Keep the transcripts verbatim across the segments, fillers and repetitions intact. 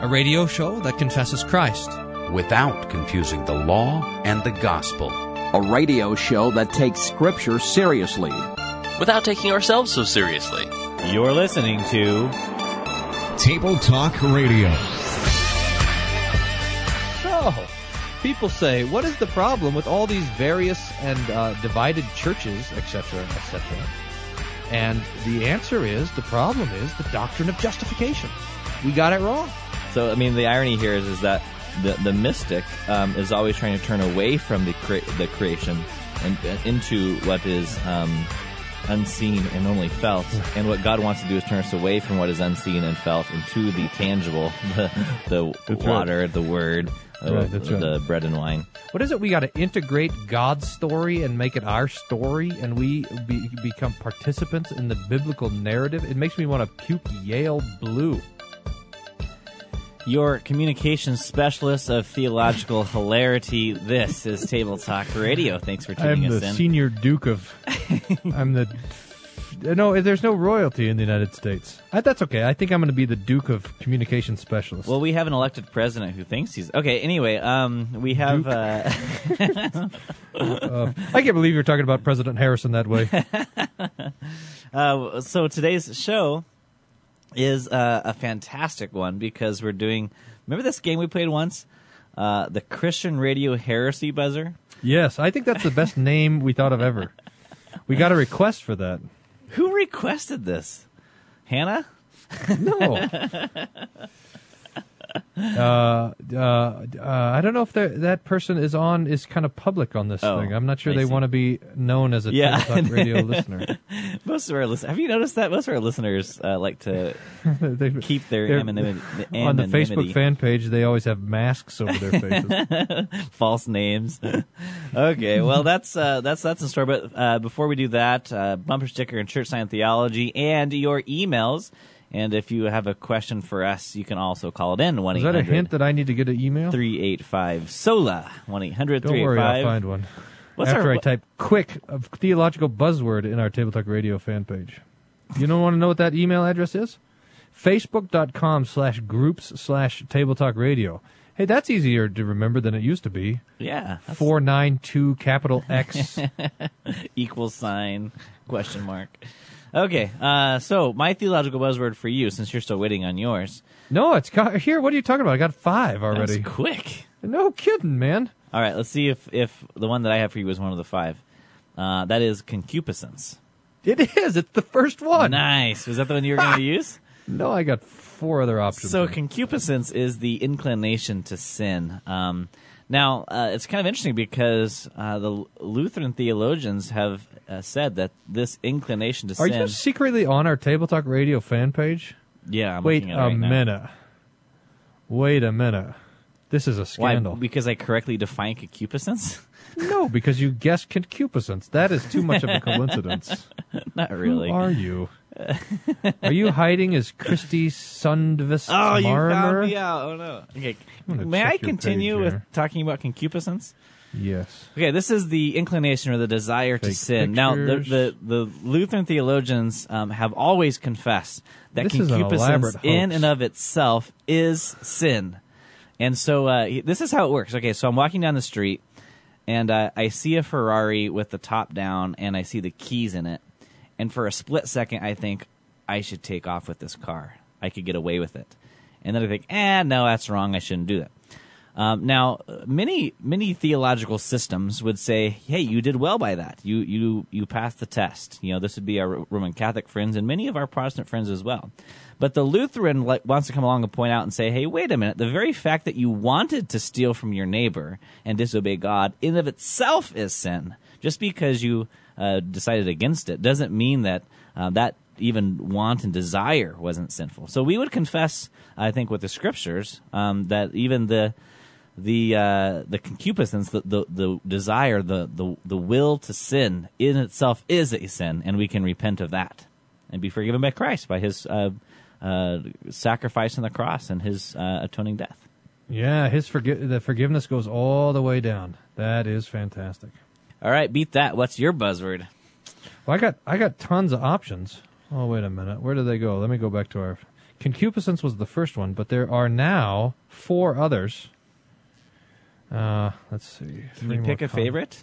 a radio show that confesses Christ without confusing the law and the gospel, a radio show that takes Scripture seriously without taking ourselves so seriously. You're listening to Table Talk Radio. So, people say, what is the problem with all these various and uh, divided churches, et cetera, et cetera? And the answer is, the problem is the doctrine of justification. We got it wrong. So, I mean, the irony here is, is that the, the mystic um, is always trying to turn away from the cre- the creation and uh, into what is um, unseen and only felt. And what God wants to do is turn us away from what is unseen and felt into the tangible, the, the that's water, right. the word, uh, right, that's the right. bread and wine. What is it? We got to integrate God's story and make it our story, and we be, become participants in the biblical narrative. It makes me want to puke Yale blue. Your communications specialist of theological hilarity. This is Table Talk Radio. Thanks for tuning us in. I'm the senior duke of... I'm the... No, there's no royalty in the United States. I, that's okay. I think I'm going to be the duke of communications specialist. Well, we have an elected president who thinks he's... Okay, anyway, um, we have... Uh... uh, I can't believe you're talking about President Harrison that way. uh, so today's show... is uh, a fantastic one because we're doing... Remember this game we played once? Uh, the Christian Radio Heresy Buzzer? Yes, I think that's the best name we thought of ever. We got a request for that. Who requested this? Hannah? No. uh, uh, uh, I don't know if that person is on is kind of public on this oh, thing. I'm not sure I they see. want to be known as a yeah. Table Talk Radio listener. Most of our listeners, have you noticed that most of our listeners uh, like to they, keep their anonymity on the Facebook fan page? They always have masks over their faces, false names. Okay, well that's uh, that's that's in store. But uh, before we do that, uh, bumper sticker and church sign theology and your emails. And if you have a question for us, you can also call it in. one eight hundred Is that a hint that I need to get an email? three eight five S O L A one eight hundred three eight five Don't worry, I'll find one. What's After our... I type quick a theological buzzword in our Table Talk Radio fan page. You don't want to know what that email address is? Facebook dot com slash groups slash Table Talk Radio Hey, that's easier to remember than it used to be. Yeah. That's... four nine two capital X. Equal sign, question mark. Okay, uh, so my theological buzzword for you, since you're still waiting on yours. No, it's co- here. What are you talking about? I got five already. That's quick. No kidding, man. All right, let's see if, if the one that I have for you is one of the five. Uh, that is concupiscence. It is. It's the first one. Nice. Was that the one you were going to use? No, I got four other options. So concupiscence is the inclination to sin. Um, now, uh, it's kind of interesting because uh, the Lutheran theologians have uh, said that this inclination to sin... Are you just secretly on our Table Talk Radio fan page? Yeah, I'm Wait looking at it right now. Wait a minute. Wait a minute. This is a scandal. Why? Because I correctly define concupiscence? No, because you guessed concupiscence. That is too much of a coincidence. Not really. Who are you? Are you hiding as Christy Sundvist? Oh, Marmer? You found me out. Oh, no. Okay. May I continue with talking about concupiscence? Yes. Okay, this is the inclination or the desire Fake to sin. Pictures. Now, the, the, the Lutheran theologians um, have always confessed that this concupiscence in and of itself is sin. And so uh, this is how it works. Okay, so I'm walking down the street, and uh, I see a Ferrari with the top down, and I see the keys in it. And for a split second, I think, I should take off with this car. I could get away with it. And then I think, eh, no, that's wrong. I shouldn't do that. Um, now, many many theological systems would say, hey, you did well by that. You you you passed the test. You know, this would be our Roman Catholic friends and many of our Protestant friends as well. But the Lutheran wants to come along and point out and say, hey, wait a minute. The very fact that you wanted to steal from your neighbor and disobey God in and of itself is sin. Just because you... Uh, decided against it doesn't mean that uh, that even want and desire wasn't sinful. So we would confess, I think, with the scriptures um, that even the the uh, the concupiscence, the, the the desire, the the the will to sin in itself is a sin, and we can repent of that and be forgiven by Christ by His uh, uh, sacrifice on the cross and His uh, atoning death. Yeah, His forgi- the forgiveness goes all the way down. That is fantastic. All right, beat that. What's your buzzword? Well, I got I got tons of options. Oh, wait a minute. Where do they go? Let me go back to our... Concupiscence was the first one, but there are now four others. Uh, let's see. Can we pick a favorite?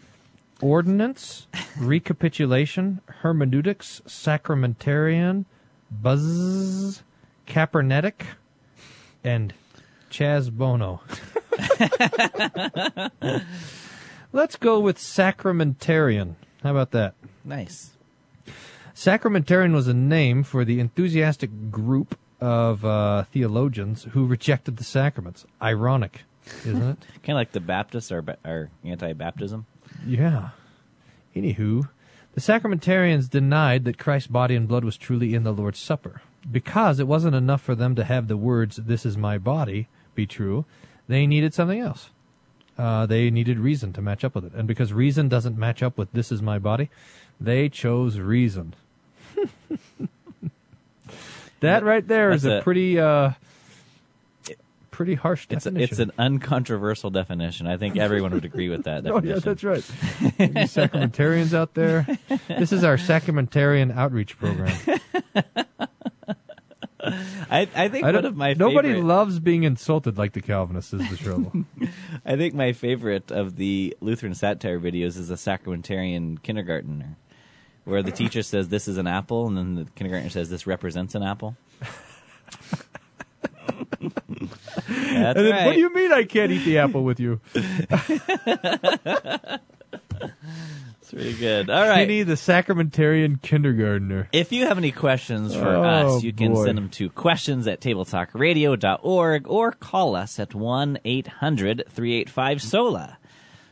Ordinance, recapitulation, hermeneutics, sacramentarian, buzz, capernetic, and Chaz Bono. Let's go with sacramentarian. How about that? Nice. Sacramentarian was a name for the enthusiastic group of uh, theologians who rejected the sacraments. Ironic, isn't it? Kind of like the Baptists are, are anti-baptism. Yeah. Anywho, the sacramentarians denied that Christ's body and blood was truly in the Lord's Supper because it wasn't enough for them to have the words, "This is my body," be true. They needed something else. Uh, they needed reason to match up with it. And because reason doesn't match up with "this is my body," they chose reason. That right there That's is a, a pretty uh, pretty harsh definition. It's, a, it's an uncontroversial definition. I think everyone would agree with that definition. Oh, yeah, that's right. Any sacramentarians out there? This is our sacramentarian outreach program. I, I think I one of my nobody favorite... loves being insulted like the Calvinists is the trouble. I think my favorite of the Lutheran satire videos is a sacramentarian kindergartner, where the teacher says, "This is an apple," and then the kindergartner says, "This represents an apple." That's then, right. What do you mean I can't eat the apple with you? Pretty good. All right. Kenny, the sacramentarian kindergartner. If you have any questions for oh, us, you can boy. send them to questions at table talk radio dot org or call us at one eight hundred three eight five SOLA.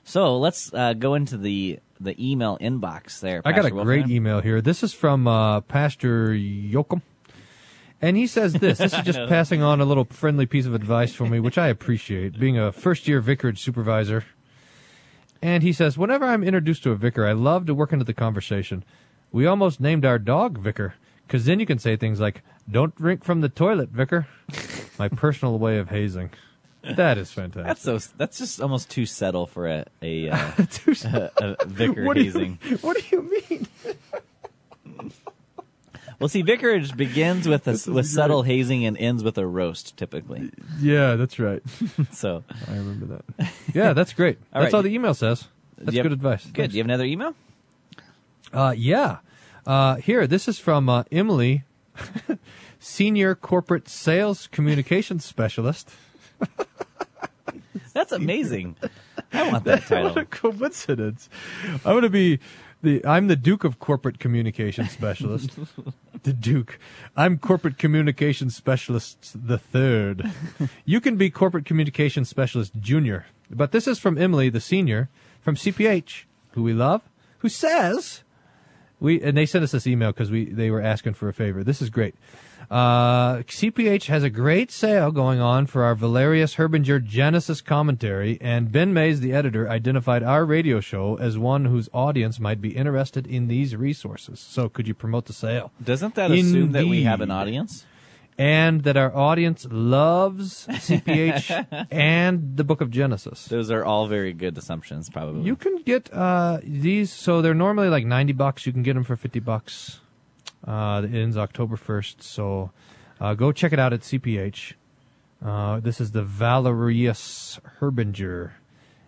So let's uh, go into the, the email inbox there. Pastor I got a Wolfman. great email here. This is from uh, Pastor Yoakum. And he says this. This is just passing on a little friendly piece of advice for me, which I appreciate, being a first-year vicarage supervisor. And he says, "Whenever I'm introduced to a vicar, I love to work into the conversation. We almost named our dog Vicar, because then you can say things like, 'Don't drink from the toilet, Vicar.'" My personal way of hazing. That is fantastic. That's so. That's just almost too subtle for a a, uh, too a, a vicar what hazing. Do you, what do you mean? Well, see, vicarage begins with a, with subtle hazing and ends with a roast, typically. Yeah, that's right. So I remember that. Yeah, that's great. all that's right. all the email says. That's have, good advice. Good. Thanks. Do you have another email? Uh, yeah. Uh, here, this is from uh, Emily, Senior Corporate Sales Communications Specialist. That's amazing. I want that title. What a coincidence. I'm going to be... The, I'm the Duke of Corporate Communications Specialist. The Duke. I'm Corporate Communications Specialist the Third. You can be Corporate Communications Specialist Junior. But this is from Emily, the Senior, from C P H, who we love, who says, we and they sent us this email because we they were asking for a favor. This is great. Uh, C P H has a great sale going on for our Valerius Herberger Genesis commentary, and Ben Mays, the editor, identified our radio show as one whose audience might be interested in these resources. So could you promote the sale? Doesn't that Indeed. assume that we have an audience? And that our audience loves C P H and the Book of Genesis. Those are all very good assumptions, probably. You can get uh, these, so they're normally like ninety bucks. You can get them for fifty bucks. Uh, it ends October first, so uh, go check it out at C P H. Uh, this is the Valerius Herberger,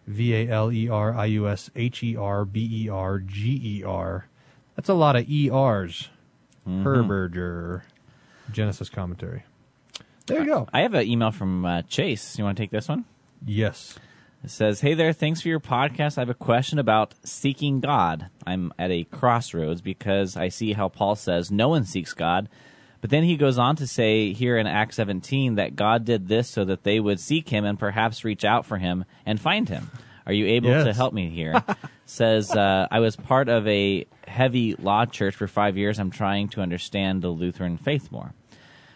V A L E R I U S H E R B E R G E R. That's a lot of E Rs. Mm-hmm. Herberger Genesis commentary. There you go. I have an email from uh, Chase. You want to take this one? Yes. It says, "Hey there, thanks for your podcast. I have a question about seeking God. I'm at a crossroads because I see how Paul says no one seeks God, but then he goes on to say here in Acts seventeen that God did this so that they would seek him and perhaps reach out for him and find him. Are you able yes. to help me here?" Says, uh, "I was part of a heavy law church for five years. I'm trying to understand the Lutheran faith more."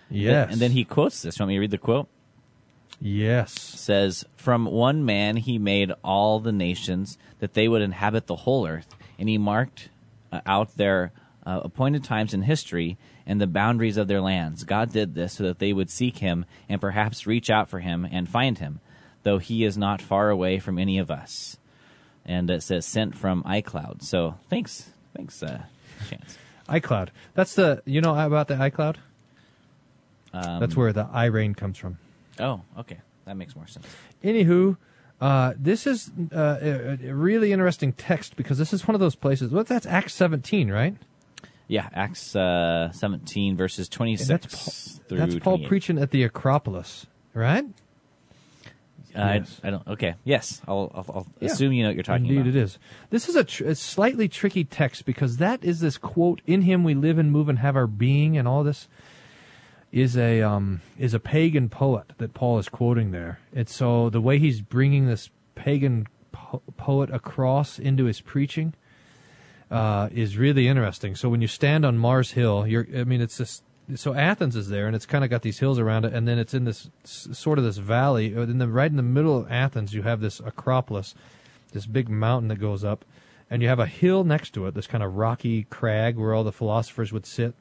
Yes. And then he quotes this. You want me to read the quote? Yes. Says, "From one man he made all the nations that they would inhabit the whole earth, and he marked uh, out their uh, appointed times in history and the boundaries of their lands. God did this so that they would seek him and perhaps reach out for him and find him, though he is not far away from any of us." And it says, "Sent from iCloud." So thanks. Thanks, uh, Chance. iCloud. That's the, you know about the iCloud? Um, That's where the I-Reign comes from. Oh, okay. That makes more sense. Anywho, uh, this is uh, a, a really interesting text because this is one of those places. Well, that's Acts seventeen, right? Yeah, Acts uh, seventeen, verses twenty-six that's Paul, through That's Paul preaching at the Acropolis, right? Uh, yes. I, I don't. Okay. Yes, I'll, I'll, I'll yeah. assume you know what you're talking Indeed about. Indeed, it is. This is a, tr- a slightly tricky text because that is this quote: "In Him we live and move and have our being," and all this is a um, is a pagan poet that Paul is quoting there. And so the way he's bringing this pagan po- poet across into his preaching uh, is really interesting. So when you stand on Mars Hill, you're. I mean, it's this. So Athens is there, and it's kind of got these hills around it, and then it's in this sort of this valley. In the, right in the middle of Athens, you have this Acropolis, this big mountain that goes up, and you have a hill next to it, this kind of rocky crag where all the philosophers would sit.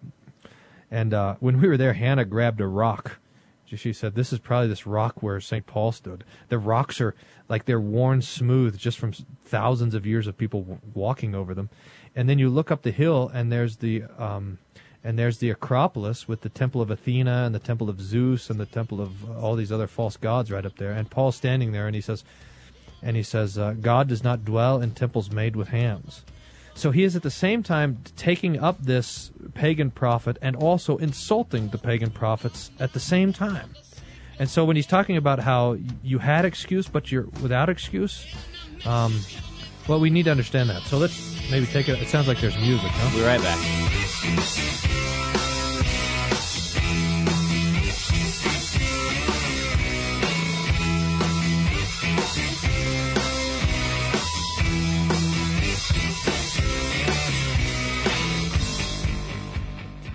And uh, when we were there, Hannah grabbed a rock. She said, this is probably this rock where Saint Paul stood. The rocks are like they're worn smooth just from thousands of years of people w- walking over them. And then you look up the hill, and there's the... Um, And there's the Acropolis with the Temple of Athena and the Temple of Zeus and the Temple of all these other false gods right up there. And Paul's standing there, and he says, and he says, uh, God does not dwell in temples made with hands. So he is at the same time taking up this pagan prophet and also insulting the pagan prophets at the same time. And so when he's talking about how you had excuse but you're without excuse, um, well, we need to understand that. So let's maybe take it. It sounds like there's music, huh? We'll be right back.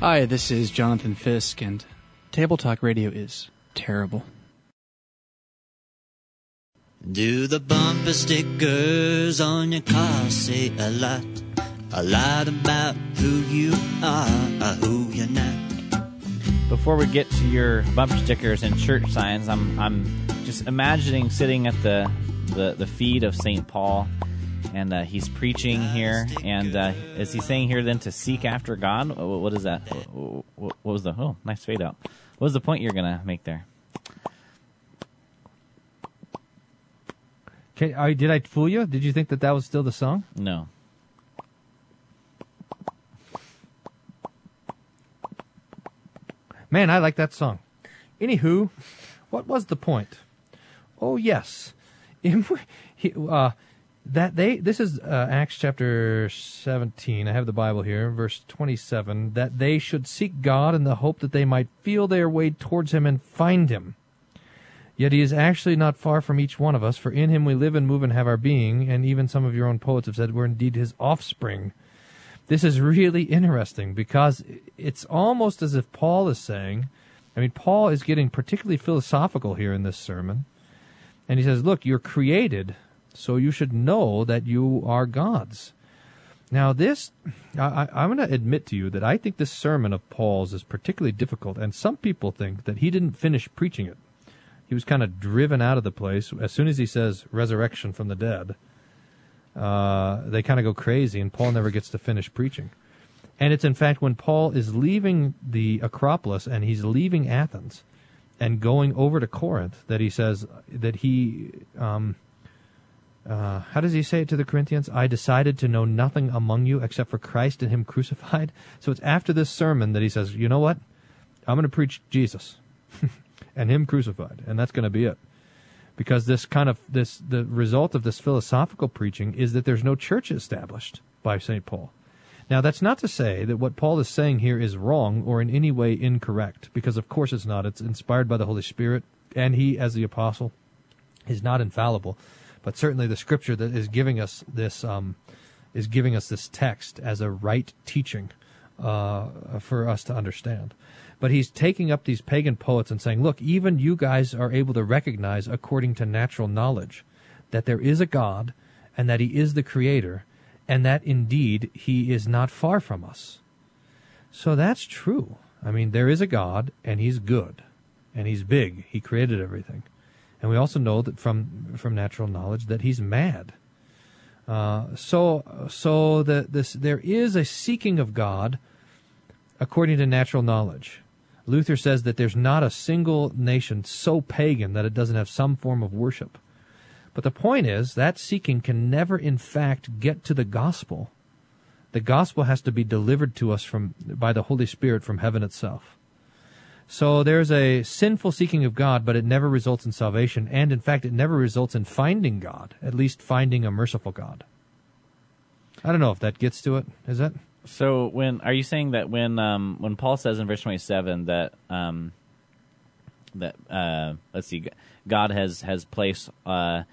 Hi, this is Jonathan Fisk, and Table Talk Radio is terrible. Do the bumper stickers on your car say a lot, a lot about who you are or who you're not? Before we get to your bumper stickers and church signs, I'm I'm just imagining sitting at the, the, the feet of Saint Paul. And uh, he's preaching here, and uh, is he saying here then to seek after God? What is that? What was the, oh, nice fade out. What was the point you're going to make there? Okay, I, did I fool you? Did you think that that was still the song? No. Man, I like that song. Anywho, what was the point? Oh, yes. He, uh, That they this is uh, Acts chapter seventeen. I have the Bible here, verse twenty-seven. That they should seek God in the hope that they might feel their way towards Him and find Him. Yet He is actually not far from each one of us, for in Him we live and move and have our being. And even some of your own poets have said we're indeed His offspring. This is really interesting because it's almost as if Paul is saying, I mean, Paul is getting particularly philosophical here in this sermon, and he says, "Look, you're created." So you should know that you are God's. Now this, I, I, I'm going to admit to you that I think this sermon of Paul's is particularly difficult, and some people think that he didn't finish preaching it. He was kind of driven out of the place. As soon as he says resurrection from the dead, uh, they kind of go crazy, and Paul never gets to finish preaching. And it's in fact when Paul is leaving the Acropolis and he's leaving Athens and going over to Corinth that he says that he... Um, Uh, how does he say it to the Corinthians? I decided to know nothing among you except for Christ and Him crucified. So it's after this sermon that he says, you know what? I'm going to preach Jesus and Him crucified, and that's going to be it. Because this kind of this the result of this philosophical preaching is that there's no church established by Saint Paul. Now, that's not to say that what Paul is saying here is wrong or in any way incorrect, because of course it's not. It's inspired by the Holy Spirit, and he, as the apostle, is not infallible. But certainly the Scripture that is giving us this um, is giving us this text as a right teaching uh, for us to understand. But he's taking up these pagan poets and saying, look, even you guys are able to recognize according to natural knowledge that there is a God and that He is the Creator and that indeed He is not far from us. So that's true. I mean, there is a God and He's good and He's big. He created everything. And we also know that from from natural knowledge that He's mad. Uh, so so the, this there is a seeking of God according to natural knowledge. Luther says that there's not a single nation so pagan that it doesn't have some form of worship. But the point is that seeking can never, in fact, get to the gospel. The gospel has to be delivered to us from by the Holy Spirit from heaven itself. So there's a sinful seeking of God, but it never results in salvation, and in fact, it never results in finding God, at least finding a merciful God. I don't know if that gets to it, is it? So when are you saying that when um, when Paul says in verse twenty-seven that um, that uh, let's see, God has has placed uh,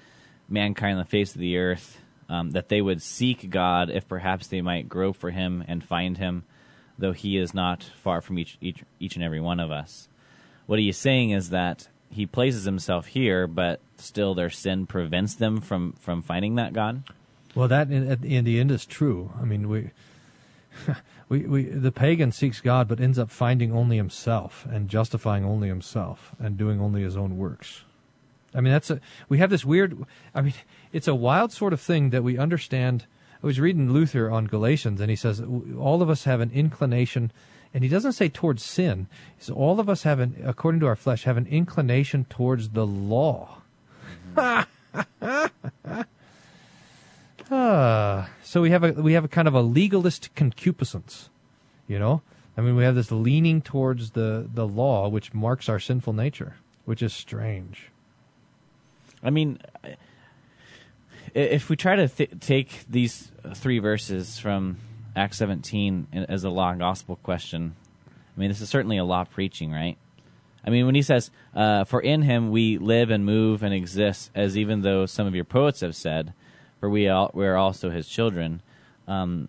mankind on the face of the earth, um, that they would seek God if perhaps they might grope for Him and find Him, though He is not far from each each each and every one of us. What He is saying is that He places Himself here, but still their sin prevents them from from finding that God. Well, that in, in the end is true. I mean we. We, we, the pagan seeks God but ends up finding only himself and justifying only himself and doing only his own works. I mean, that's a, we have this weird, I mean, it's a wild sort of thing that we understand. I was reading Luther on Galatians, and he says all of us have an inclination, and he doesn't say towards sin. He says all of us have, an, according to our flesh, have an inclination towards the law. Mm-hmm. Uh, so we have a we have a kind of a legalist concupiscence, you know? I mean, we have this leaning towards the, the law, which marks our sinful nature, which is strange. I mean, if we try to th- take these three verses from Acts seventeen as a law and gospel question, I mean, this is certainly a law preaching, right? I mean, when he says, uh, for in him we live and move and exist, as even though some of your poets have said, for we all, we are also his children. Um,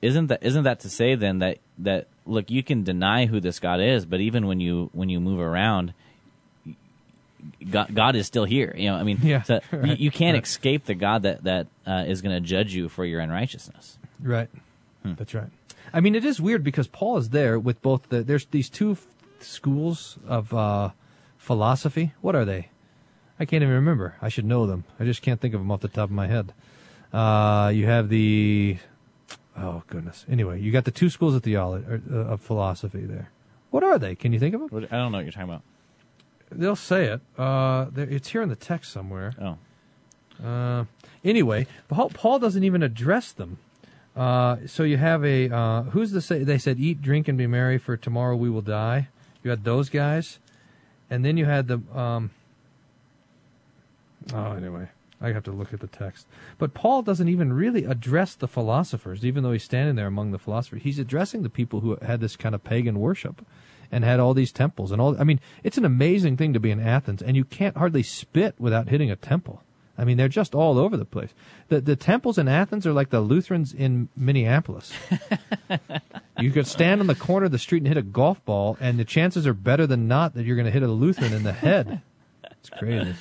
isn't that isn't that to say then that, that look, you can deny who this God is, but even when you when you move around, God, God is still here. You know, I mean, yeah, so right, you, you can't right. escape the God that that uh, is going to judge you for your unrighteousness. Right. Hmm. That's right. I mean, it is weird because Paul is there with both the there's these two schools of uh, philosophy. What are they? I can't even remember. I should know them. I just can't think of them off the top of my head. Uh, you have the, oh goodness. Anyway, you got the two schools of theology, or, uh, of philosophy there. What are they? Can you think of them? I don't know what you're talking about. They'll say it. Uh, it's here in the text somewhere. Oh. Uh, anyway, Paul doesn't even address them. Uh, so you have a, uh, who's the say? They said, eat, drink, and be merry, for tomorrow we will die. You had those guys. And then you had the, um, Oh, anyway, I have to look at the text. But Paul doesn't even really address the philosophers, even though he's standing there among the philosophers. He's addressing the people who had this kind of pagan worship and had all these temples and all. I mean, it's an amazing thing to be in Athens, and you can't hardly spit without hitting a temple. I mean, they're just all over the place. The the temples in Athens are like the Lutherans in Minneapolis. You could stand on the corner of the street and hit a golf ball, and the chances are better than not that you're going to hit a Lutheran in the head. It's crazy.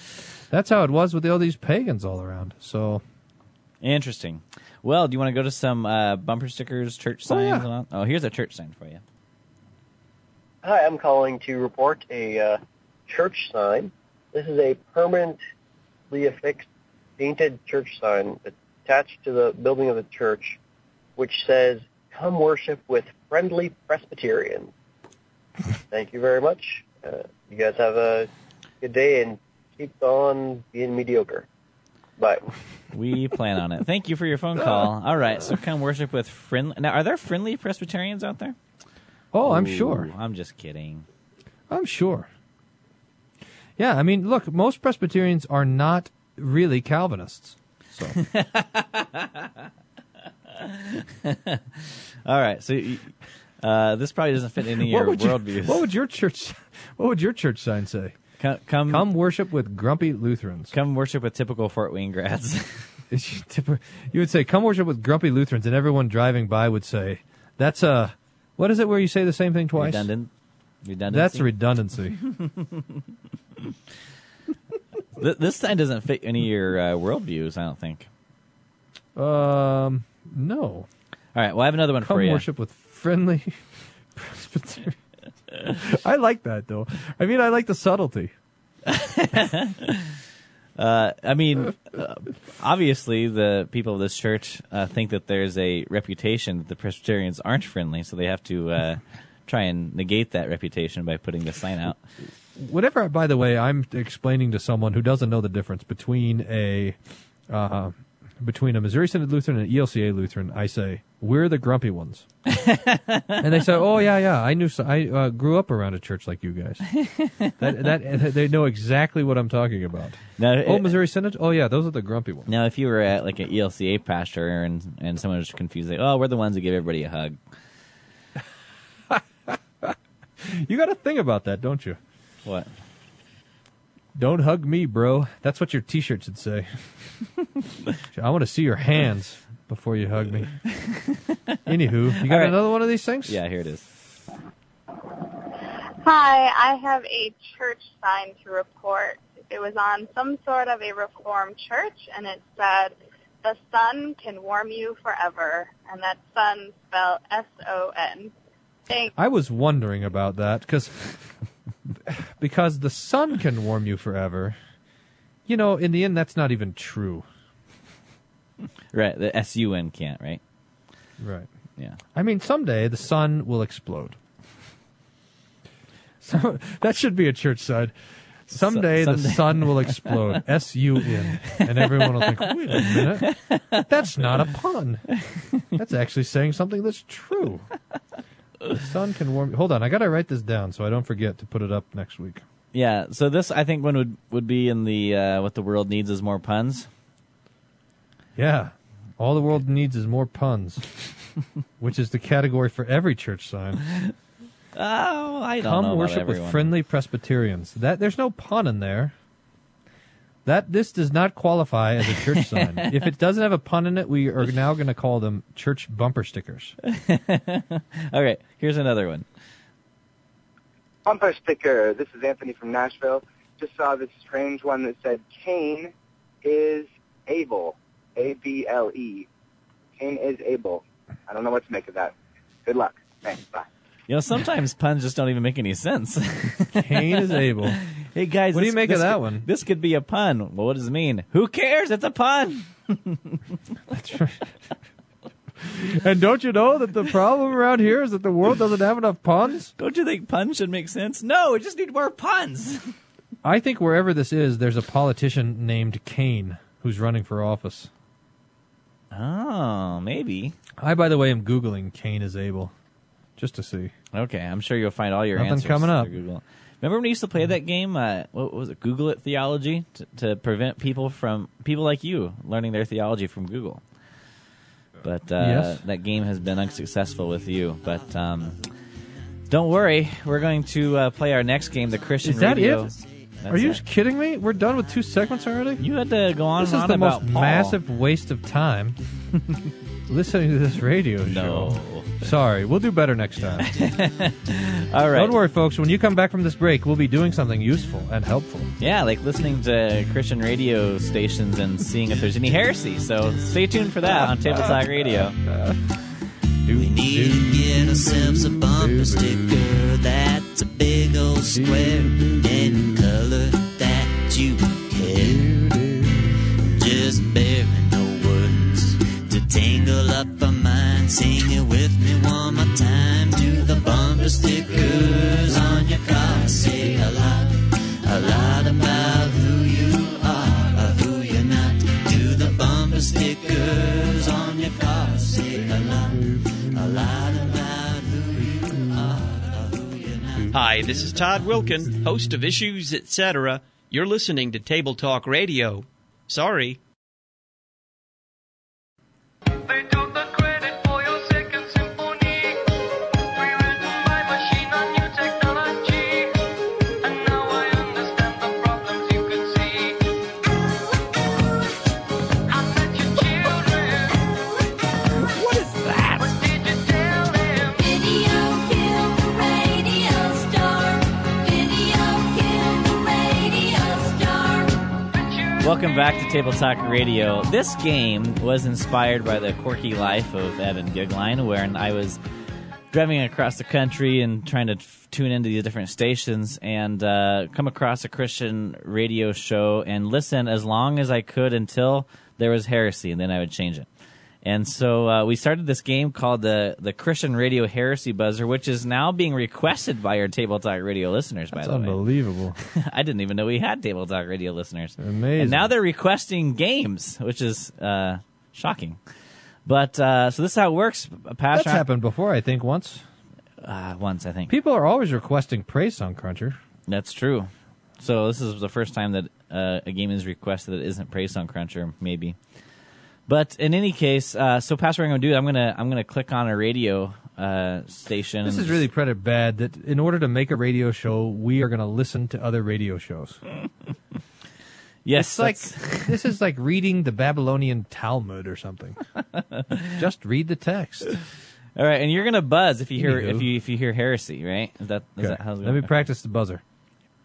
That's how it was with all these pagans all around. So, interesting. Well, do you want to go to some uh, bumper stickers, church signs? Oh, yeah. and all? Oh, here's a church sign for you. Hi, I'm calling to report a uh, church sign. This is a permanently affixed painted church sign attached to the building of the church, which says, "Come worship with friendly Presbyterians." Thank you very much. Uh, you guys have a good day, and keep on being mediocre. Bye. We plan on it. Thank you for your phone call. All right, so come worship with friendly... Now, are there friendly Presbyterians out there? Oh, Ooh, I'm sure. I'm just kidding. I'm sure. Yeah, I mean, look, most Presbyterians are not really Calvinists. So. All right, so... You, uh, this probably doesn't fit into your worldview. What would your church? What would your church sign say? Come, come, come worship with grumpy Lutherans. Come worship with typical Fort Wayne grads. You would say, come worship with grumpy Lutherans, and everyone driving by would say, that's a, what is it where you say the same thing twice? Redundant. Redundancy. That's redundancy. This sign doesn't fit any of your uh, worldviews, I don't think. Um, no. All right, well, I have another one come for you. Come worship with friendly Presbyterians. I like that, though. I mean, I like the subtlety. uh, I mean, uh, obviously, the people of this church uh, think that there's a reputation that the Presbyterians aren't friendly, so they have to uh, try and negate that reputation by putting the sign out. Whatever, by the way, I'm explaining to someone who doesn't know the difference between a uh, between a Missouri Synod Lutheran and an E L C A Lutheran, I say, we're the grumpy ones. And they say, oh, yeah, yeah, I knew. So, I uh, grew up around a church like you guys. that, that They know exactly what I'm talking about. Now, oh, it, Missouri Synod? Oh, yeah, those are the grumpy ones. Now, if you were at like an E L C A pastor and, and someone was confused, like, oh, we're the ones who give everybody a hug. You got a thing about that, don't you? What? Don't hug me, bro. That's what your T-shirt should say. I want to see your hands before you hug me. Anywho, you got right. another one of these things? Yeah, here it is. Hi, I have a church sign to report. It was on some sort of a Reformed church, and it said, "The sun can warm you forever," and that sun spelled S O N. Thanks. I was wondering about that, because... Because the sun can warm you forever. You know, in the end, that's not even true. Right. The S U N can't, right? Right. Yeah. I mean, someday the sun will explode. So, that should be a church sign. Someday, so, someday the sun will explode. S U N. And everyone will think, wait a minute. That's not a pun. That's actually saying something that's true. The sun can warm... Hold on, I got to write this down so I don't forget to put it up next week. Yeah, so this, I think, one would, would be in the uh, what the world needs is more puns. Yeah, all the world needs is more puns, which is the category for every church sign. Oh, I don't Come know Come worship with friendly Presbyterians. That There's no pun in there. That This does not qualify as a church sign. If it doesn't have a pun in it, we are now going to call them church bumper stickers. All right, here's another one. Bumper sticker. This is Anthony from Nashville. Just saw this strange one that said, Cain is Abel. A B L E. Cain is Abel. I don't know what to make of that. Good luck. Thanks. Bye. You know, sometimes puns just don't even make any sense. Cain is Abel. Hey, guys. What this, do you make of that could, one? This could be a pun. Well, what does it mean? Who cares? It's a pun. That's right. And don't you know that the problem around here is that the world doesn't have enough puns? Don't you think puns should make sense? No, we just need more puns. I think wherever this is, there's a politician named Cain who's running for office. Oh, maybe. I, by the way, am Googling Cain is Abel just to see. Okay, I'm sure you'll find all your Nothing answers. Coming up. Google. Remember when we used to play that game? Uh, what was it? Google It Theology to, to prevent people from people like you learning their theology from Google. But uh, yes. that game has been unsuccessful with you. But um, don't worry, we're going to uh, play our next game, the Christian Is that Radio. It? That's Are you it. Kidding me? We're done with two segments already? You had to go on this and on about This is the most Paul. Massive waste of time listening to this radio show. No. Sorry, we'll do better next time. All right. Don't worry, folks. When you come back from this break, we'll be doing something useful and helpful. Yeah, like listening to Christian radio stations and seeing if there's any heresy. So stay tuned for that on Table Talk Radio. We need to get ourselves a bumper sticker that's a big old square and color that you care. Just bearing no words to tangle up our minds. Sing it with me one more time. Do the bumper stickers on your car say a lot, a lot about who you are or who you're not. Do the bumper stickers on your car say a lot. Hi, this is Todd Wilkin, host of Issues Etc. You're listening to Table Talk Radio. Sorry. They took the credit for your second symphony. Rewritten by machine on new technology. And now I understand the problems you could see. I met your children. What is that? Welcome back to Table Talk Radio. This game was inspired by the quirky life of Evan Gigline, wherein I was driving across the country and trying to f- tune into these different stations and uh, come across a Christian radio show and listen as long as I could until there was heresy, and then I would change it. And so uh, we started this game called the the Christian Radio Heresy Buzzer, which is now being requested by our Table Talk Radio listeners, by That's the way. That's unbelievable. I didn't even know we had Table Talk Radio listeners. Amazing. And now they're requesting games, which is uh, shocking. But uh, so this is how it works. Pastor, that's happened before, I think, once. Uh, once, I think. People are always requesting praise song, Cruncher. That's true. So this is the first time that uh, a game is requested that isn't praise song, Cruncher, maybe. But in any case, uh, so Pastor, what I'm going to do, I'm going to I'm going to click on a radio uh, station. This is really pretty bad that in order to make a radio show, we are going to listen to other radio shows. Yes, it's like this is like reading the Babylonian Talmud or something. Just read the text. All right, and you're going to buzz if you hear Anywho. if you if you hear heresy, right? Is that, is okay. that how's it Let going? me practice the buzzer.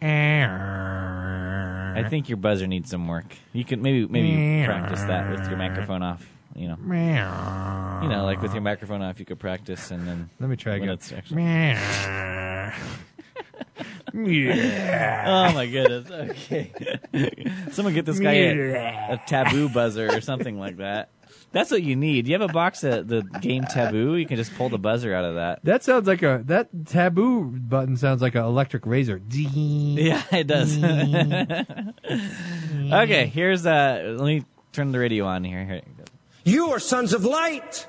I think your buzzer needs some work. You can maybe maybe you practice that with your microphone off. You know, you know, like with your microphone off, you could practice and then. Let me try again. It's actually... Oh my goodness! Okay, someone get this guy a, a taboo buzzer or something like that. That's what you need. You have a box of the game Taboo. You can just pull the buzzer out of that. That sounds like a that Taboo button sounds like an electric razor. Yeah, it does. Okay, here's uh. Let me turn the radio on here. Here it goes. You are sons of light.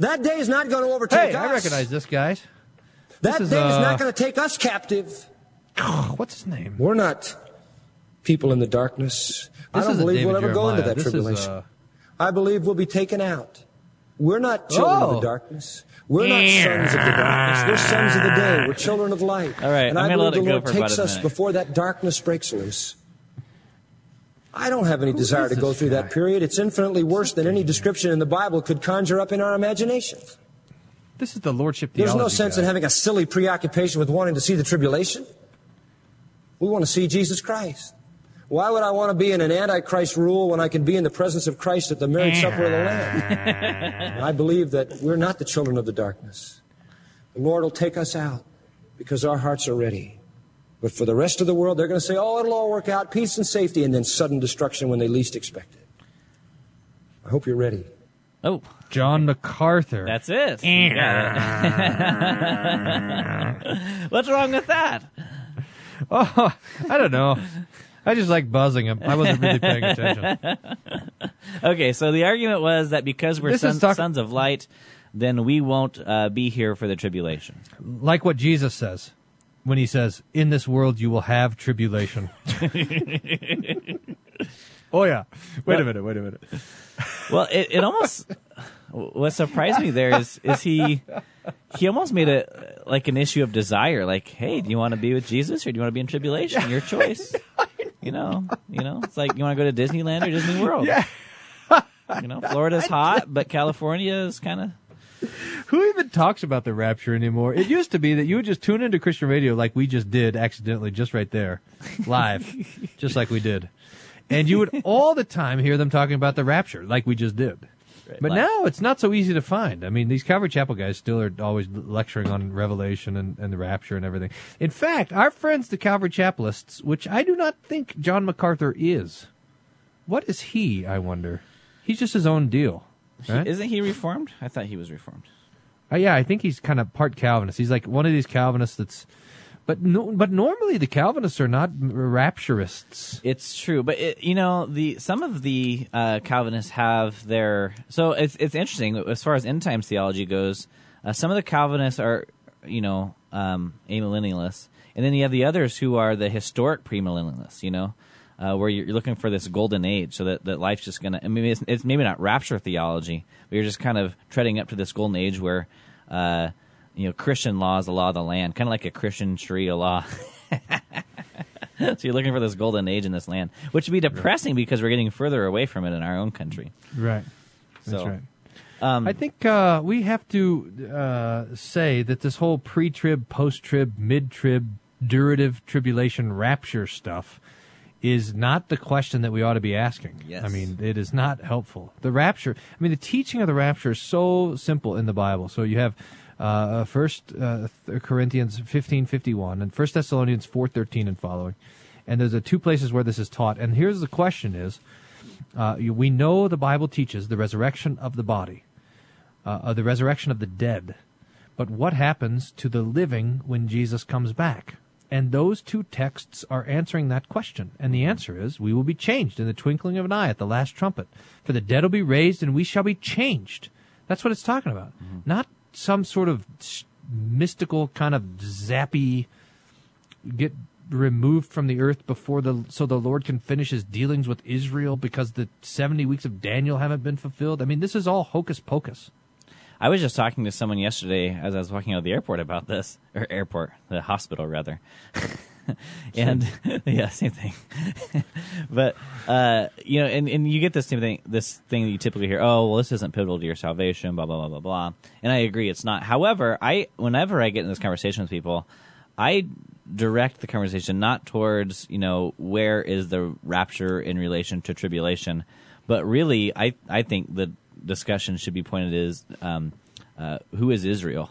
That day is not going to overtake hey, us. I recognize this, guys. That this day is, uh, is not going to take us captive. What's his name? We're not people in the darkness. This I don't believe we'll ever Jeremiah. go into that this tribulation. Is, uh, I believe we'll be taken out. We're not children oh. of the darkness. We're not yeah. sons of the darkness. We're sons of the day. We're children of light. All right, and I'm I believe the Lord takes us before that darkness breaks loose. I don't have any Who desire to go through guy? that period. It's infinitely worse than any description in the Bible could conjure up in our imagination. This is the Lordship theology. There's no sense guy. in having a silly preoccupation with wanting to see the tribulation. We want to see Jesus Christ. Why would I want to be in an Antichrist rule when I can be in the presence of Christ at the marriage supper of the Lamb? I believe that we're not the children of the darkness. The Lord will take us out because our hearts are ready. But for the rest of the world, they're going to say, oh, it'll all work out, peace and safety, and then sudden destruction when they least expect it. I hope you're ready. Oh, John MacArthur. That's it. You got it. What's wrong with that? Oh, I don't know. I just like buzzing him. I wasn't really paying attention. Okay, so the argument was that because we're son, talk- sons of light, then we won't uh, be here for the tribulation. Like what Jesus says when he says, in this world you will have tribulation. Oh, yeah. Wait well, a minute, wait a minute. Well, it, it almost... What surprised me there is is he he almost made it like an issue of desire. Like, hey, do you want to be with Jesus or do you want to be in tribulation? Your choice. You know, you know, it's like you want to go to Disneyland or Disney World. Yeah. You know, Florida's hot, but California is kind of... Who even talks about the rapture anymore? It used to be that you would just tune into Christian radio like we just did accidentally just right there, live, just like we did. And you would all the time hear them talking about the rapture like we just did. Right, but live. Now it's not so easy to find. I mean, these Calvary Chapel guys still are always lecturing on Revelation and, and the rapture and everything. In fact, our friends, the Calvary Chapelists, which I do not think John MacArthur is. What is he, I wonder? He's just his own deal. Right? He, isn't he Reformed? I thought he was Reformed. Uh, yeah, I think he's kind of part Calvinist. He's like one of these Calvinists that's... But no, but normally the Calvinists are not rapturists. It's true, but it, you know the some of the uh, Calvinists have their so it's it's interesting as far as end times theology goes. Uh, some of the Calvinists are you know um, amillennialists, and then you have the others who are the historic premillennialists. You know, uh, where you're looking for this golden age, so that, that life's just gonna. I mean, it's, it's maybe not rapture theology, but you're just kind of treading up to this golden age where. Uh, You know, Christian law is the law of the land, kind of like a Christian Sharia law. So you're looking for this golden age in this land, which would be depressing right. because we're getting further away from it in our own country. Right. That's so, right. Um, I think uh, we have to uh, say that this whole pre-trib, post-trib, mid-trib, durative tribulation rapture stuff is not the question that we ought to be asking. Yes. I mean, it is not helpful. The rapture, I mean, the teaching of the rapture is so simple in the Bible. So you have... Uh, first uh, Corinthians fifteen fifty-one and First Thessalonians four thirteen and following, and there's a two places where this is taught. And here's the question: is uh, you, we know the Bible teaches the resurrection of the body, uh, of the resurrection of the dead, but what happens to the living when Jesus comes back? And those two texts are answering that question. And the answer is, we will be changed in the twinkling of an eye at the last trumpet. For the dead will be raised, and we shall be changed. That's what it's talking about. Mm-hmm. Not some sort of mystical kind of zappy, get removed from the earth before the so the Lord can finish his dealings with Israel because the seventy weeks of Daniel haven't been fulfilled. I mean, this is all hocus pocus. I was just talking to someone yesterday as I was walking out of the airport about this, or airport, the hospital rather. And yeah, same thing. But uh, you know, and, and you get this same thing, this thing that you typically hear. Oh, well, this isn't pivotal to your salvation, blah blah blah blah blah. And I agree, it's not. However, I whenever I get in this conversation with people, I direct the conversation not towards, you know, where is the rapture in relation to tribulation, but really, I I think the discussion should be pointed is um, uh, who is Israel?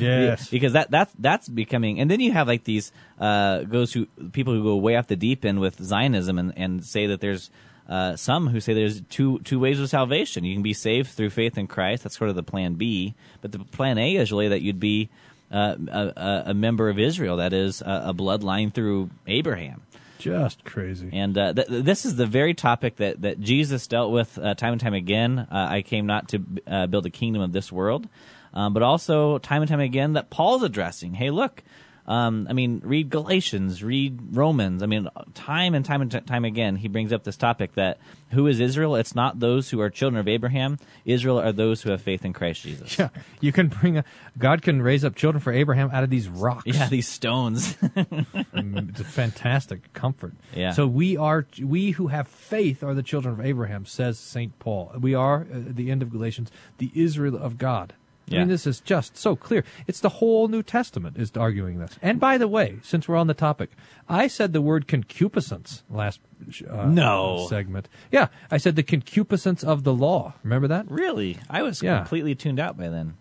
Yes, because that that's that's becoming, and then you have like these uh, goes who people who go way off the deep end with Zionism and, and say that there's uh, some who say there's two two ways of salvation. You can be saved through faith in Christ. That's sort of the plan B, but the plan A is really that you'd be Uh, a, a member of Israel, that is a, a bloodline through Abraham. Just crazy. And uh, th- this is the very topic that, that Jesus dealt with uh, time and time again. Uh, I came not to uh, build a kingdom of this world, um, but also time and time again that Paul's addressing. Hey, look, um, I mean, read Galatians, read Romans. I mean, time and time and t- time again, he brings up this topic that who is Israel? It's not those who are children of Abraham. Israel are those who have faith in Christ Jesus. Yeah, you can bring a, God can raise up children for Abraham out of these rocks. Yeah, these stones. It's a fantastic comfort. Yeah. So we are we who have faith are the children of Abraham, says Saint Paul. We are, at the end of Galatians, the Israel of God. Yeah. I mean, this is just so clear. It's the whole New Testament is arguing this. And by the way, since we're on the topic, I said the word concupiscence last uh, no. segment. Yeah, I said the concupiscence of the law. Remember that? Really? I was yeah. completely tuned out by then.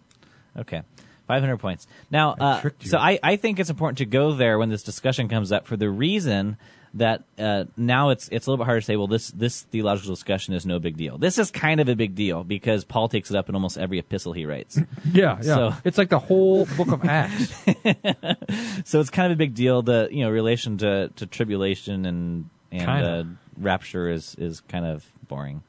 Okay, five hundred points. Now, uh, I so I, I think it's important to go there when this discussion comes up for the reason that uh, now it's it's a little bit harder to say, well, this this theological discussion is no big deal. This is kind of a big deal because Paul takes it up in almost every epistle he writes. Yeah, yeah. So, it's like the whole book of Acts. So it's kind of a big deal. The you know relation to, to tribulation and and uh, rapture is, is kind of boring.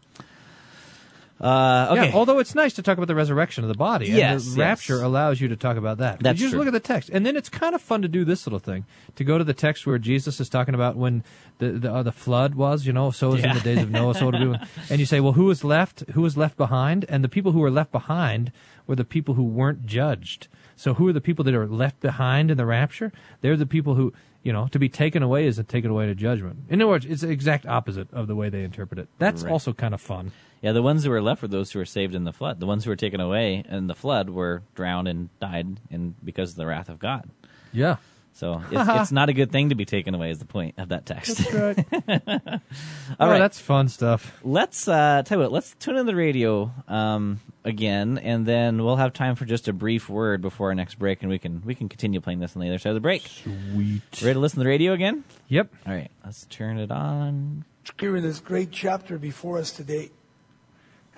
Uh, okay. Yeah, although it's nice to talk about the resurrection of the body. And yes, the rapture yes. allows you to talk about that. That's you just true. Look at the text. And then it's kind of fun to do this little thing, to go to the text where Jesus is talking about when the the, uh, the flood was, you know, so is yeah. in the days of Noah, so it'll be. When, and you say, well, who was left? Who was left behind? And the people who were left behind were the people who weren't judged. So who are the people that are left behind in the rapture? They're the people who, you know, to be taken away isn't taken away to judgment. In other words, it's the exact opposite of the way they interpret it. That's right. Also kind of fun. Yeah, the ones who were left were those who were saved in the flood. The ones who were taken away in the flood were drowned and died in, because of the wrath of God. Yeah. So it's, it's not a good thing to be taken away is the point of that text. That's right. All oh, right. That's fun stuff. Let's uh, tell you what, let's tune in the radio um, again, and then we'll have time for just a brief word before our next break, and we can we can continue playing this on the other side of the break. Sweet. Ready to listen to the radio again? Yep. All right. Let's turn it on. Here in this great chapter before us today.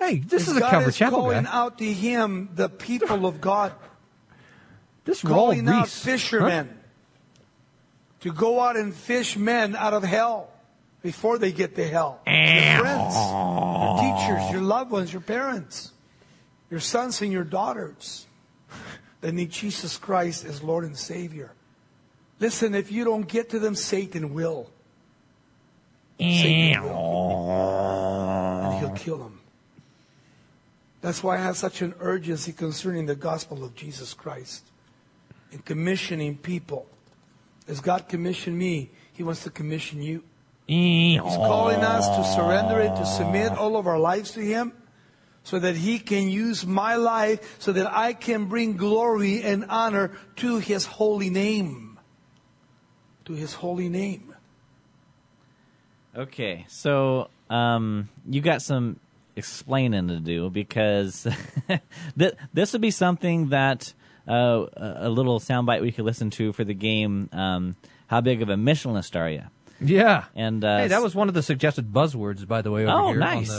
Hey, this is, is a Calvary Chapel, man. God is calling out to him, the people of God. This Raul Rees. Calling out fishermen huh? to go out and fish men out of hell before they get to hell. Your friends, your teachers, your loved ones, your parents, your sons and your daughters. They need Jesus Christ as Lord and Savior. Listen, if you don't get to them, Satan will. Satan will. And he'll kill them. That's why I have such an urgency concerning the gospel of Jesus Christ and commissioning people. As God commissioned me, he wants to commission you. He's calling us to surrender it, to submit all of our lives to him so that he can use my life so that I can bring glory and honor to his holy name. To his holy name. Okay, so um, you got some explaining to do because th- this would be something that uh, a little soundbite we could listen to for the game. Um, how big of a missionalist are you? Yeah, and uh, hey, that was one of the suggested buzzwords, by the way. Over oh, here nice. On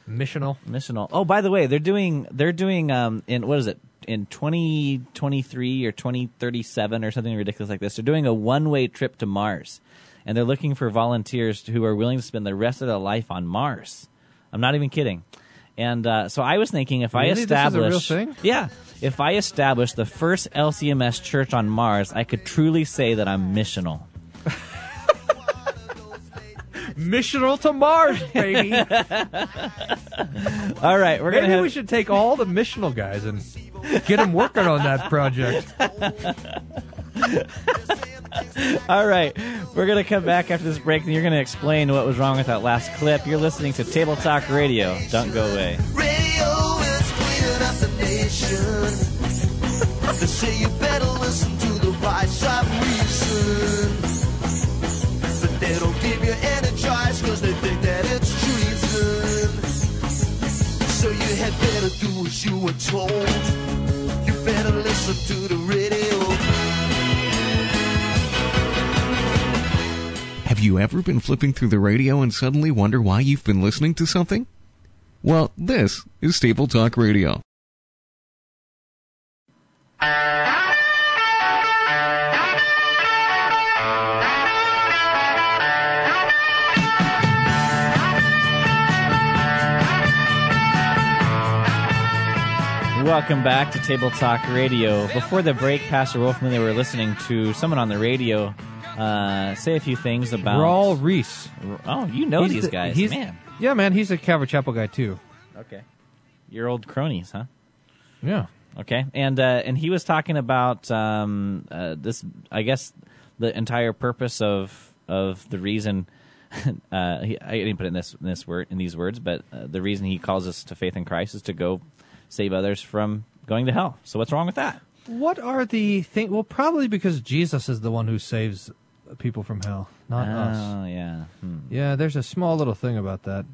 the, Missional. Missional. Oh, by the way, they're doing they're doing um in what is it? In twenty twenty-three or twenty thirty-seven or something ridiculous like this. They're doing a one-way trip to Mars. And they're looking for volunteers who are willing to spend the rest of their life on Mars. I'm not even kidding. And uh, so I was thinking if really? I establish... This is a real thing? Yeah. If I establish the first L C M S church on Mars, I could truly say that I'm missional. Missional to Mars, baby. All right, we're gonna maybe have... we should take all the missional guys and get them working on that project. All right, we're gonna come back after this break, and you're gonna explain what was wrong with that last clip. You're listening to Table Talk Radio. Don't go away. Radio is cleaning up the nation. They say you better listen to the voice of reason. They don't give you any choice cause they think that it's treason. So you had better do as you were told. You better listen to the radio. Have you ever been flipping through the radio and suddenly wonder why you've been listening to something? Well, this is Table Talk Radio. Welcome back to Table Talk Radio. Before the break, Pastor Wolfman, they were listening to someone on the radio uh, say a few things about... Raul Rees. Oh, you know he's these the, guys, he's, man. Yeah, man, he's a Calvary Chapel guy, too. Okay. Your old cronies, huh? Yeah. Okay, and uh, and he was talking about um, uh, this, I guess, the entire purpose of of the reason... uh, he, I didn't put it in, this, in, this word, in these words, but uh, the reason he calls us to faith in Christ is to go... save others from going to hell. So what's wrong with that? What are the things? Well, probably because Jesus is the one who saves people from hell, not oh, us. Oh, yeah. Hmm. Yeah, there's a small little thing about that,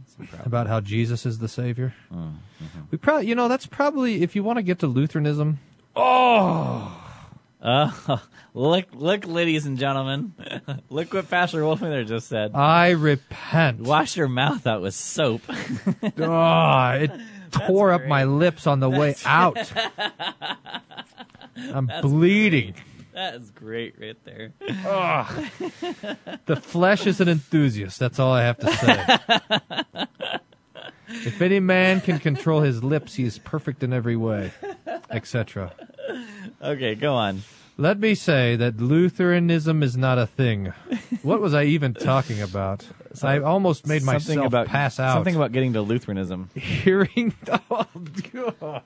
about how Jesus is the Savior. Oh, mm-hmm. We probably, you know, that's probably, if you want to get to Lutheranism, oh! Uh, look, look, ladies and gentlemen, look what Pastor Wolfmiller just said. I repent. Wash your mouth out with soap. oh, it... tore That's up great. My lips on the That's way out. I'm That's bleeding. Great. That is great right there. Ugh. The flesh is an enthusiast. That's all I have to say. If any man can control his lips, he is perfect in every way, et cetera. Okay, go on. Let me say that Lutheranism is not a thing. What was I even talking about? So I almost made myself about, pass out. Something about getting to Lutheranism. Hearing... Oh,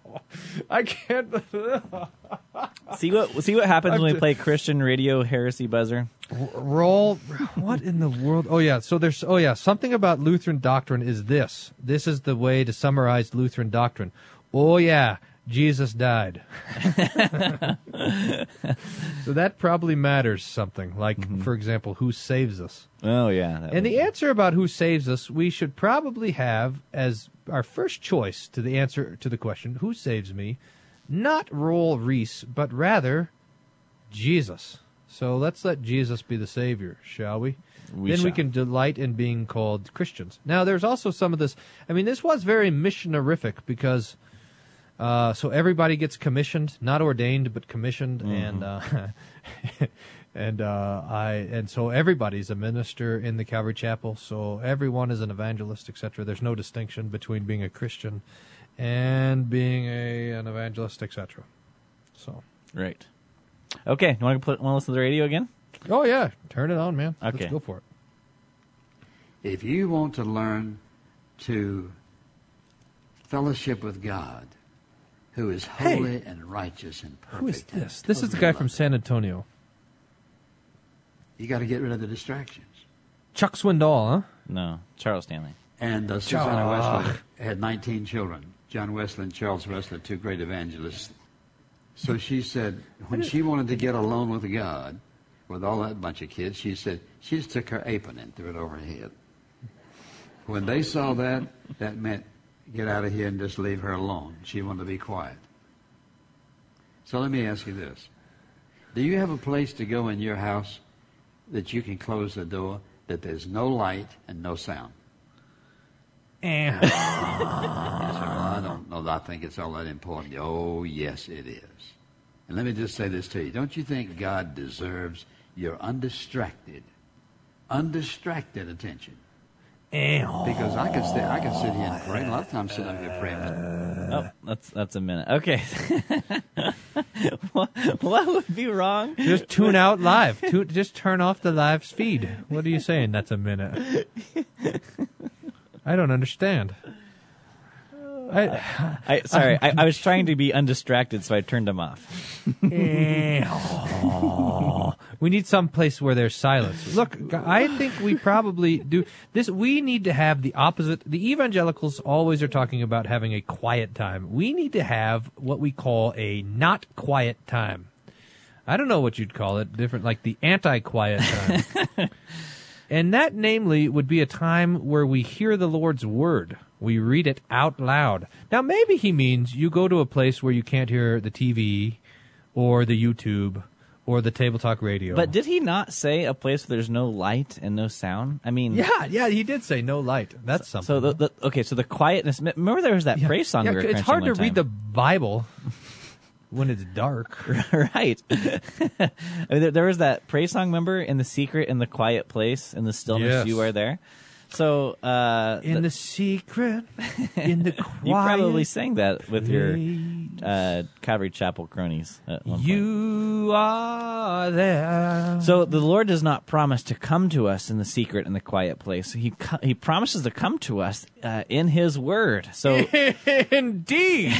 I can't... see what see what happens I'm when just, we play Christian radio heresy buzzer? Roll... What in the world? Oh, yeah. So there's... Oh, yeah. Something about Lutheran doctrine is this. This is the way to summarize Lutheran doctrine. Oh, yeah. Jesus died. So that probably matters something, like, mm-hmm. for example, who saves us. Oh, yeah. And the be. answer about who saves us, we should probably have as our first choice to the answer to the question, who saves me, not Raul Rees, but rather Jesus. So let's let Jesus be the Savior, shall we? we then shall. we can delight in being called Christians. Now, there's also some of this. I mean, this was very missionarific because... Uh, so everybody gets commissioned, not ordained, but commissioned, mm-hmm. and uh, and uh, I and so everybody's a minister in the Calvary Chapel. So everyone is an evangelist, et cetera. There's no distinction between being a Christian and being a an evangelist, et cetera. So right, okay. You want to put, want to listen to the radio again? Oh yeah, turn it on, man. Okay, let's go for it. If you want to learn to fellowship with God. Who is holy hey. and righteous and perfect. Who is this? This totally is the guy from San Antonio. You got to get rid of the distractions. Chuck Swindoll, huh? No, Charles Stanley. And uh, Susanna Wesley had nineteen children. John Wesley and Charles Wesley, two great evangelists. So she said, when she wanted to get alone with God, with all that bunch of kids, she said, she just took her apron and threw it over her head. When they saw that, that meant, get out of here and just leave her alone. She wanted to be quiet. So let me ask you this. Do you have a place to go in your house that you can close the door, that there's no light and no sound? Eh. So I don't know that I think it's all that important. Oh, yes, it is. And let me just say this to you. Don't you think God deserves your undistracted, undistracted attention? Eh. Because I can, stay, I can sit here and pray. A lot of times sit up here praying. Oh, that's, that's a minute. Okay. what, what would be wrong? Just tune out live. To, just turn off the live feed. What are you saying? That's a minute. I don't understand. I, I, I sorry, I, I was trying to be undistracted, so I turned them off. We need some place where there's silence. Look, I think we probably do this. We need to have the opposite. The evangelicals always are talking about having a quiet time. We need to have what we call a not quiet time. I don't know what you'd call it. Different, like the anti-quiet time. And that, namely, would be a time where we hear the Lord's word. We read it out loud. Now, maybe he means you go to a place where you can't hear the T V or the YouTube or the Table Talk Radio. But did he not say a place where there's no light and no sound? I mean... Yeah, yeah, he did say no light. That's so, something. So the, the, okay, so the quietness... Remember there was that yeah, praise song yeah, we were It's hard to time. read the Bible... When it's dark. Right. I mean, there, there was that praise song, remember? In the secret, in the quiet place, in the stillness, yes. You are there. So, uh... In the, the secret, in the quiet You probably sang that with place. your uh, Calvary Chapel cronies at one You point. Are there. So the Lord does not promise to come to us in the secret, in the quiet place. He co- he promises to come to us uh, in His Word. So Indeed!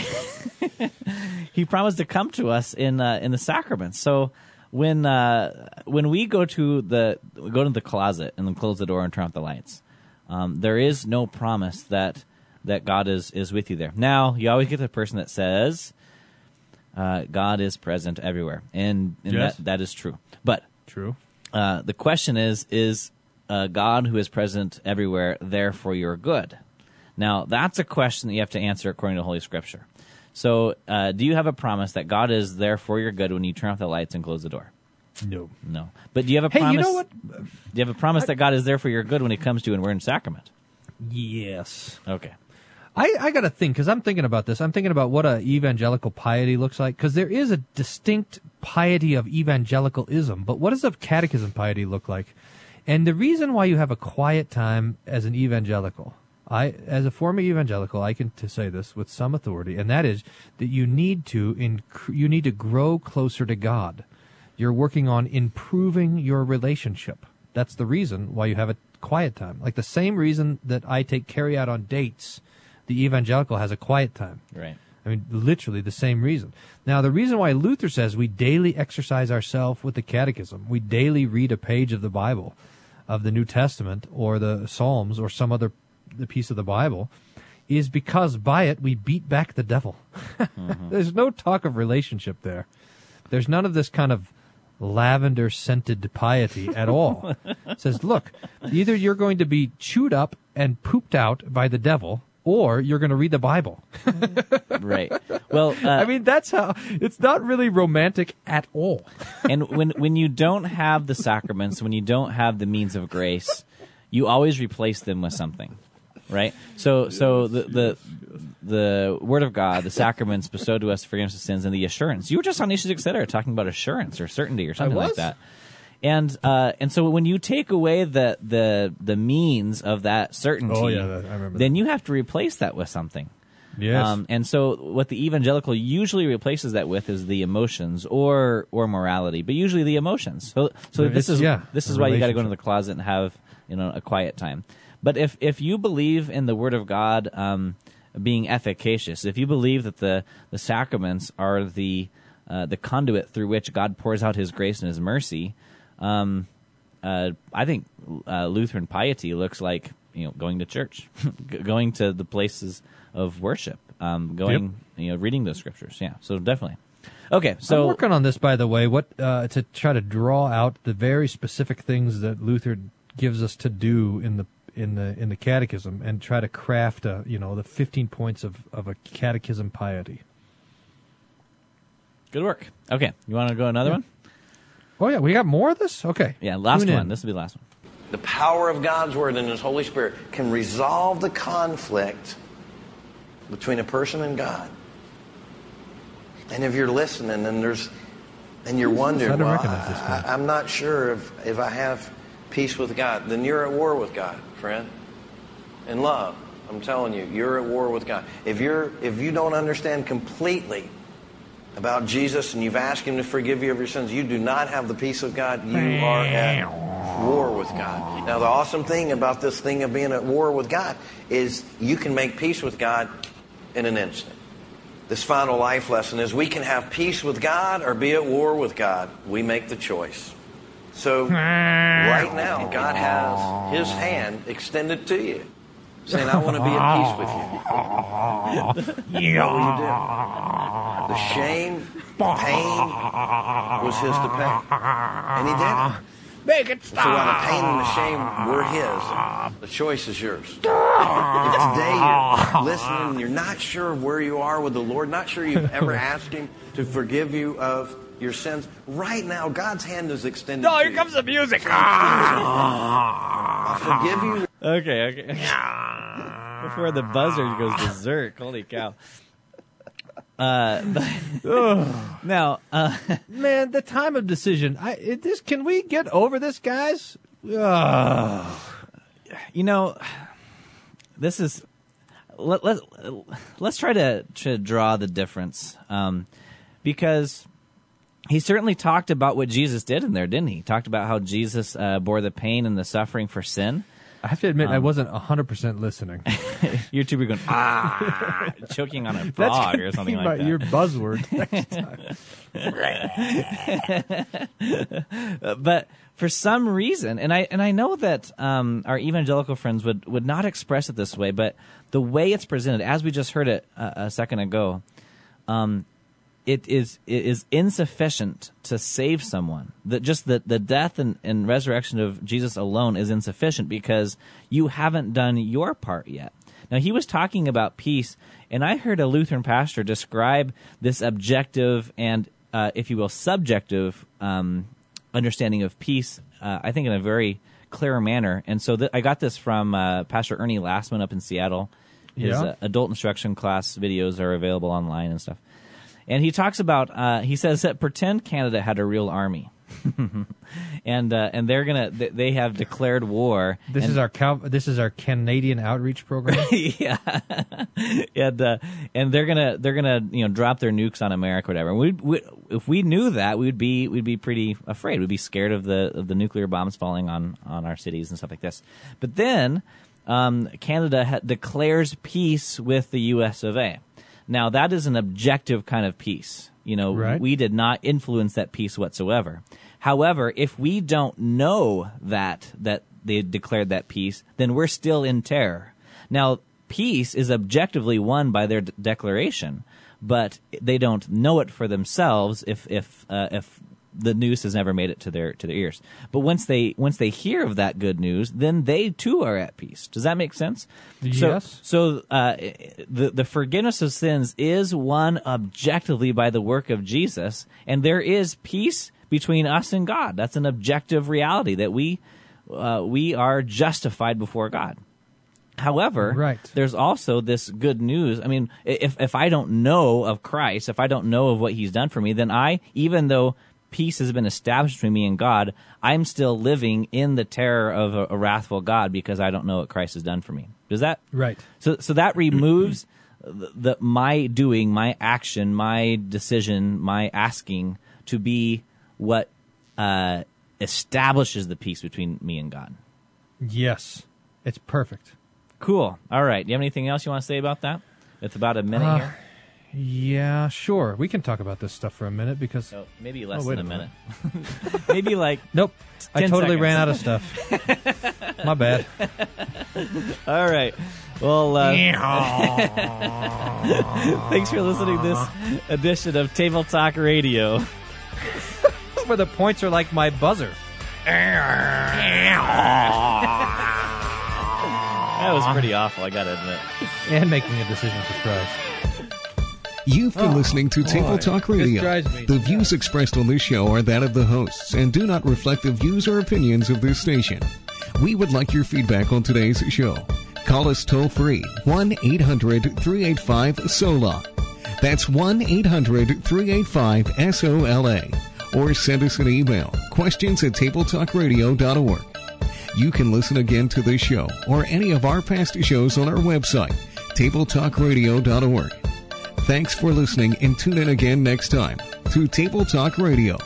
He promised to come to us in uh, in the sacraments. So when uh, when we go to the go to the closet and then close the door and turn out the lights, um, there is no promise that that God is, is with you there. Now you always get the person that says uh, God is present everywhere, and, and yes. that that is true. But true. Uh, the question is is uh, God who is present everywhere there for your good? Now that's a question that you have to answer according to Holy Scripture. So, uh, do you have a promise that God is there for your good when you turn off the lights and close the door? No. No. But do you have a hey, promise? You know what? Do you have a promise I, that God is there for your good when He comes to you and we're in sacrament? Yes. Okay. I, I got to think, because I'm thinking about this. I'm thinking about what an evangelical piety looks like, because there is a distinct piety of evangelicalism, but what does a catechism piety look like? And the reason why you have a quiet time as an evangelical... I, as a former evangelical, I can t- say this with some authority, and that is that you need to inc- you need to grow closer to God. You're working on improving your relationship. That's the reason why you have a quiet time. Like the same reason that I take carry out on dates, the evangelical has a quiet time. Right. I mean, literally the same reason. Now, the reason why Luther says we daily exercise ourselves with the catechism, we daily read a page of the Bible, of the New Testament, or the Psalms, or some other the piece of the Bible, is because by it we beat back the devil. Mm-hmm. There's no talk of relationship there. There's none of this kind of lavender-scented piety at all. It says, look, either you're going to be chewed up and pooped out by the devil, or you're going to read the Bible. Right. Well, uh, I mean, that's how... It's not really romantic at all. And when when you don't have the sacraments, when you don't have the means of grace... You always replace them with something, right? So, so the the the Word of God, the sacraments bestowed to us forgiveness of sins, and the assurance. You were just on Issues Etc. talking about assurance or certainty or something like that. And uh, and so when you take away the the the means of that certainty, oh, yeah, that, I remember then that. You have to replace that with something. Yes. Um, and so what the evangelical usually replaces that with is the emotions or or morality, but usually the emotions. So so this is yeah, this is why you got to go into the closet and have. You know, a quiet time. But if, if you believe in the Word of God um, being efficacious, if you believe that the, the sacraments are the uh, the conduit through which God pours out His grace and His mercy, um, uh, I think uh, Lutheran piety looks like you know going to church, going to the places of worship, um, going yep. you know reading those scriptures. Yeah, so definitely. Okay, so I'm working on this, by the way, what uh, to try to draw out the very specific things that Luther gives us to do in the in the in the catechism and try to craft a you know the fifteen points of, of a catechism piety. Good work. Okay, you want to go another yeah. one? Oh yeah, we got more of this. Okay, yeah, last Tune one. In. This will be the last one. the power of God's Word and His Holy Spirit can resolve the conflict between a person and God. And if you're listening and there's and you're wondering, well, I, I'm not sure if, if I have peace with God, then you're at war with God, friend. In love, I'm telling you, you're at war with God. If you're if you don't understand completely about Jesus and you've asked Him to forgive you of your sins, you do not have the peace of God. You are at war with God. Now, the awesome thing about this thing of being at war with God is you can make peace with God in an instant. This final life lesson is we can have peace with God or be at war with God. We make the choice. So right now, God has His hand extended to you, saying, I want to be at peace with you. What will you do? The shame, the pain was His to pay. And He did. Make it stop. So while the pain and the shame were His, the choice is yours. If today you're listening and you're not sure where you are with the Lord, not sure you've ever asked Him to forgive you of your sins, right now God's hand is extended. No, here comes the music. I forgive you. Okay, okay. Before the buzzer goes berserk, holy cow. Uh, but, now, uh, man, the time of decision. I it, this can we get over this, guys? Uh, you know, this is let let let's try to to draw the difference, um, because he certainly talked about what Jesus did in there, didn't he? He talked about how Jesus uh, bore the pain and the suffering for sin. I have to admit, um, I wasn't one hundred percent listening. You two were going, ah, choking on a frog or something like that. Your buzzword next time. But for some reason, and I and I know that um, our evangelical friends would, would not express it this way, but the way it's presented, as we just heard it uh, a second ago, um, it is it is insufficient to save someone. That just the, the death and, and resurrection of Jesus alone is insufficient because you haven't done your part yet. Now, he was talking about peace, and I heard a Lutheran pastor describe this objective and, uh, if you will, subjective um, understanding of peace, uh, I think in a very clear manner. And so th- I got this from uh, Pastor Ernie Lastman up in Seattle. His yeah. uh, adult instruction class videos are available online and stuff. And he talks about, uh, he says that pretend Canada had a real army. and uh, and they're gonna th- they have declared war. This and, is our Cal- this is our Canadian outreach program. Yeah, and uh, and they're gonna they're gonna you know drop their nukes on America, or whatever. We, we if we knew that we'd be we'd be pretty afraid. We'd be scared of the of the nuclear bombs falling on, on our cities and stuff like this. But then um, Canada ha- declares peace with the U S of A. Now that is an objective kind of peace. You know, right. We did not influence that peace whatsoever. However, if we don't know that that they declared that peace, then we're still in terror. Now, peace is objectively won by their de- declaration, but they don't know it for themselves if if uh, if the news has never made it to their to their ears. But once they once they hear of that good news, then they too are at peace. Does that make sense? Yes. So, so uh, the the forgiveness of sins is won objectively by the work of Jesus, and there is peace between us and God. That's an objective reality that we uh, we are justified before God. However, right. There's also this good news. I mean, if if I don't know of Christ, if I don't know of what He's done for me, then I, even though peace has been established between me and God, I'm still living in the terror of a, a wrathful God because I don't know what Christ has done for me. Does that right? So so that removes the, the my doing, my action, my decision, my asking to be what uh, establishes the peace between me and God. Yes. It's perfect. Cool. All right. Do you have anything else you want to say about that? It's about a minute uh, here. Yeah, sure. We can talk about this stuff for a minute because... No, maybe less oh, than a minute. minute. Maybe like Nope. I totally seconds. ran out of stuff. My bad. All right. Well, uh, thanks for listening to this edition of Table Talk Radio. Where the points are like my buzzer. That was pretty awful, I gotta admit. And making a decision for Christ. You've been oh, listening to Table boy. Talk Radio. The views expressed on this show are that of the hosts and do not reflect the views or opinions of this station. We would like your feedback on today's show. Call us toll-free, one eight hundred three eight five S O L A. That's one eight hundred three eight five S O L A. Or send us an email, questions at table talk radio dot org. You can listen again to this show or any of our past shows on our website, table talk radio dot org. Thanks for listening and tune in again next time to Table Talk Radio.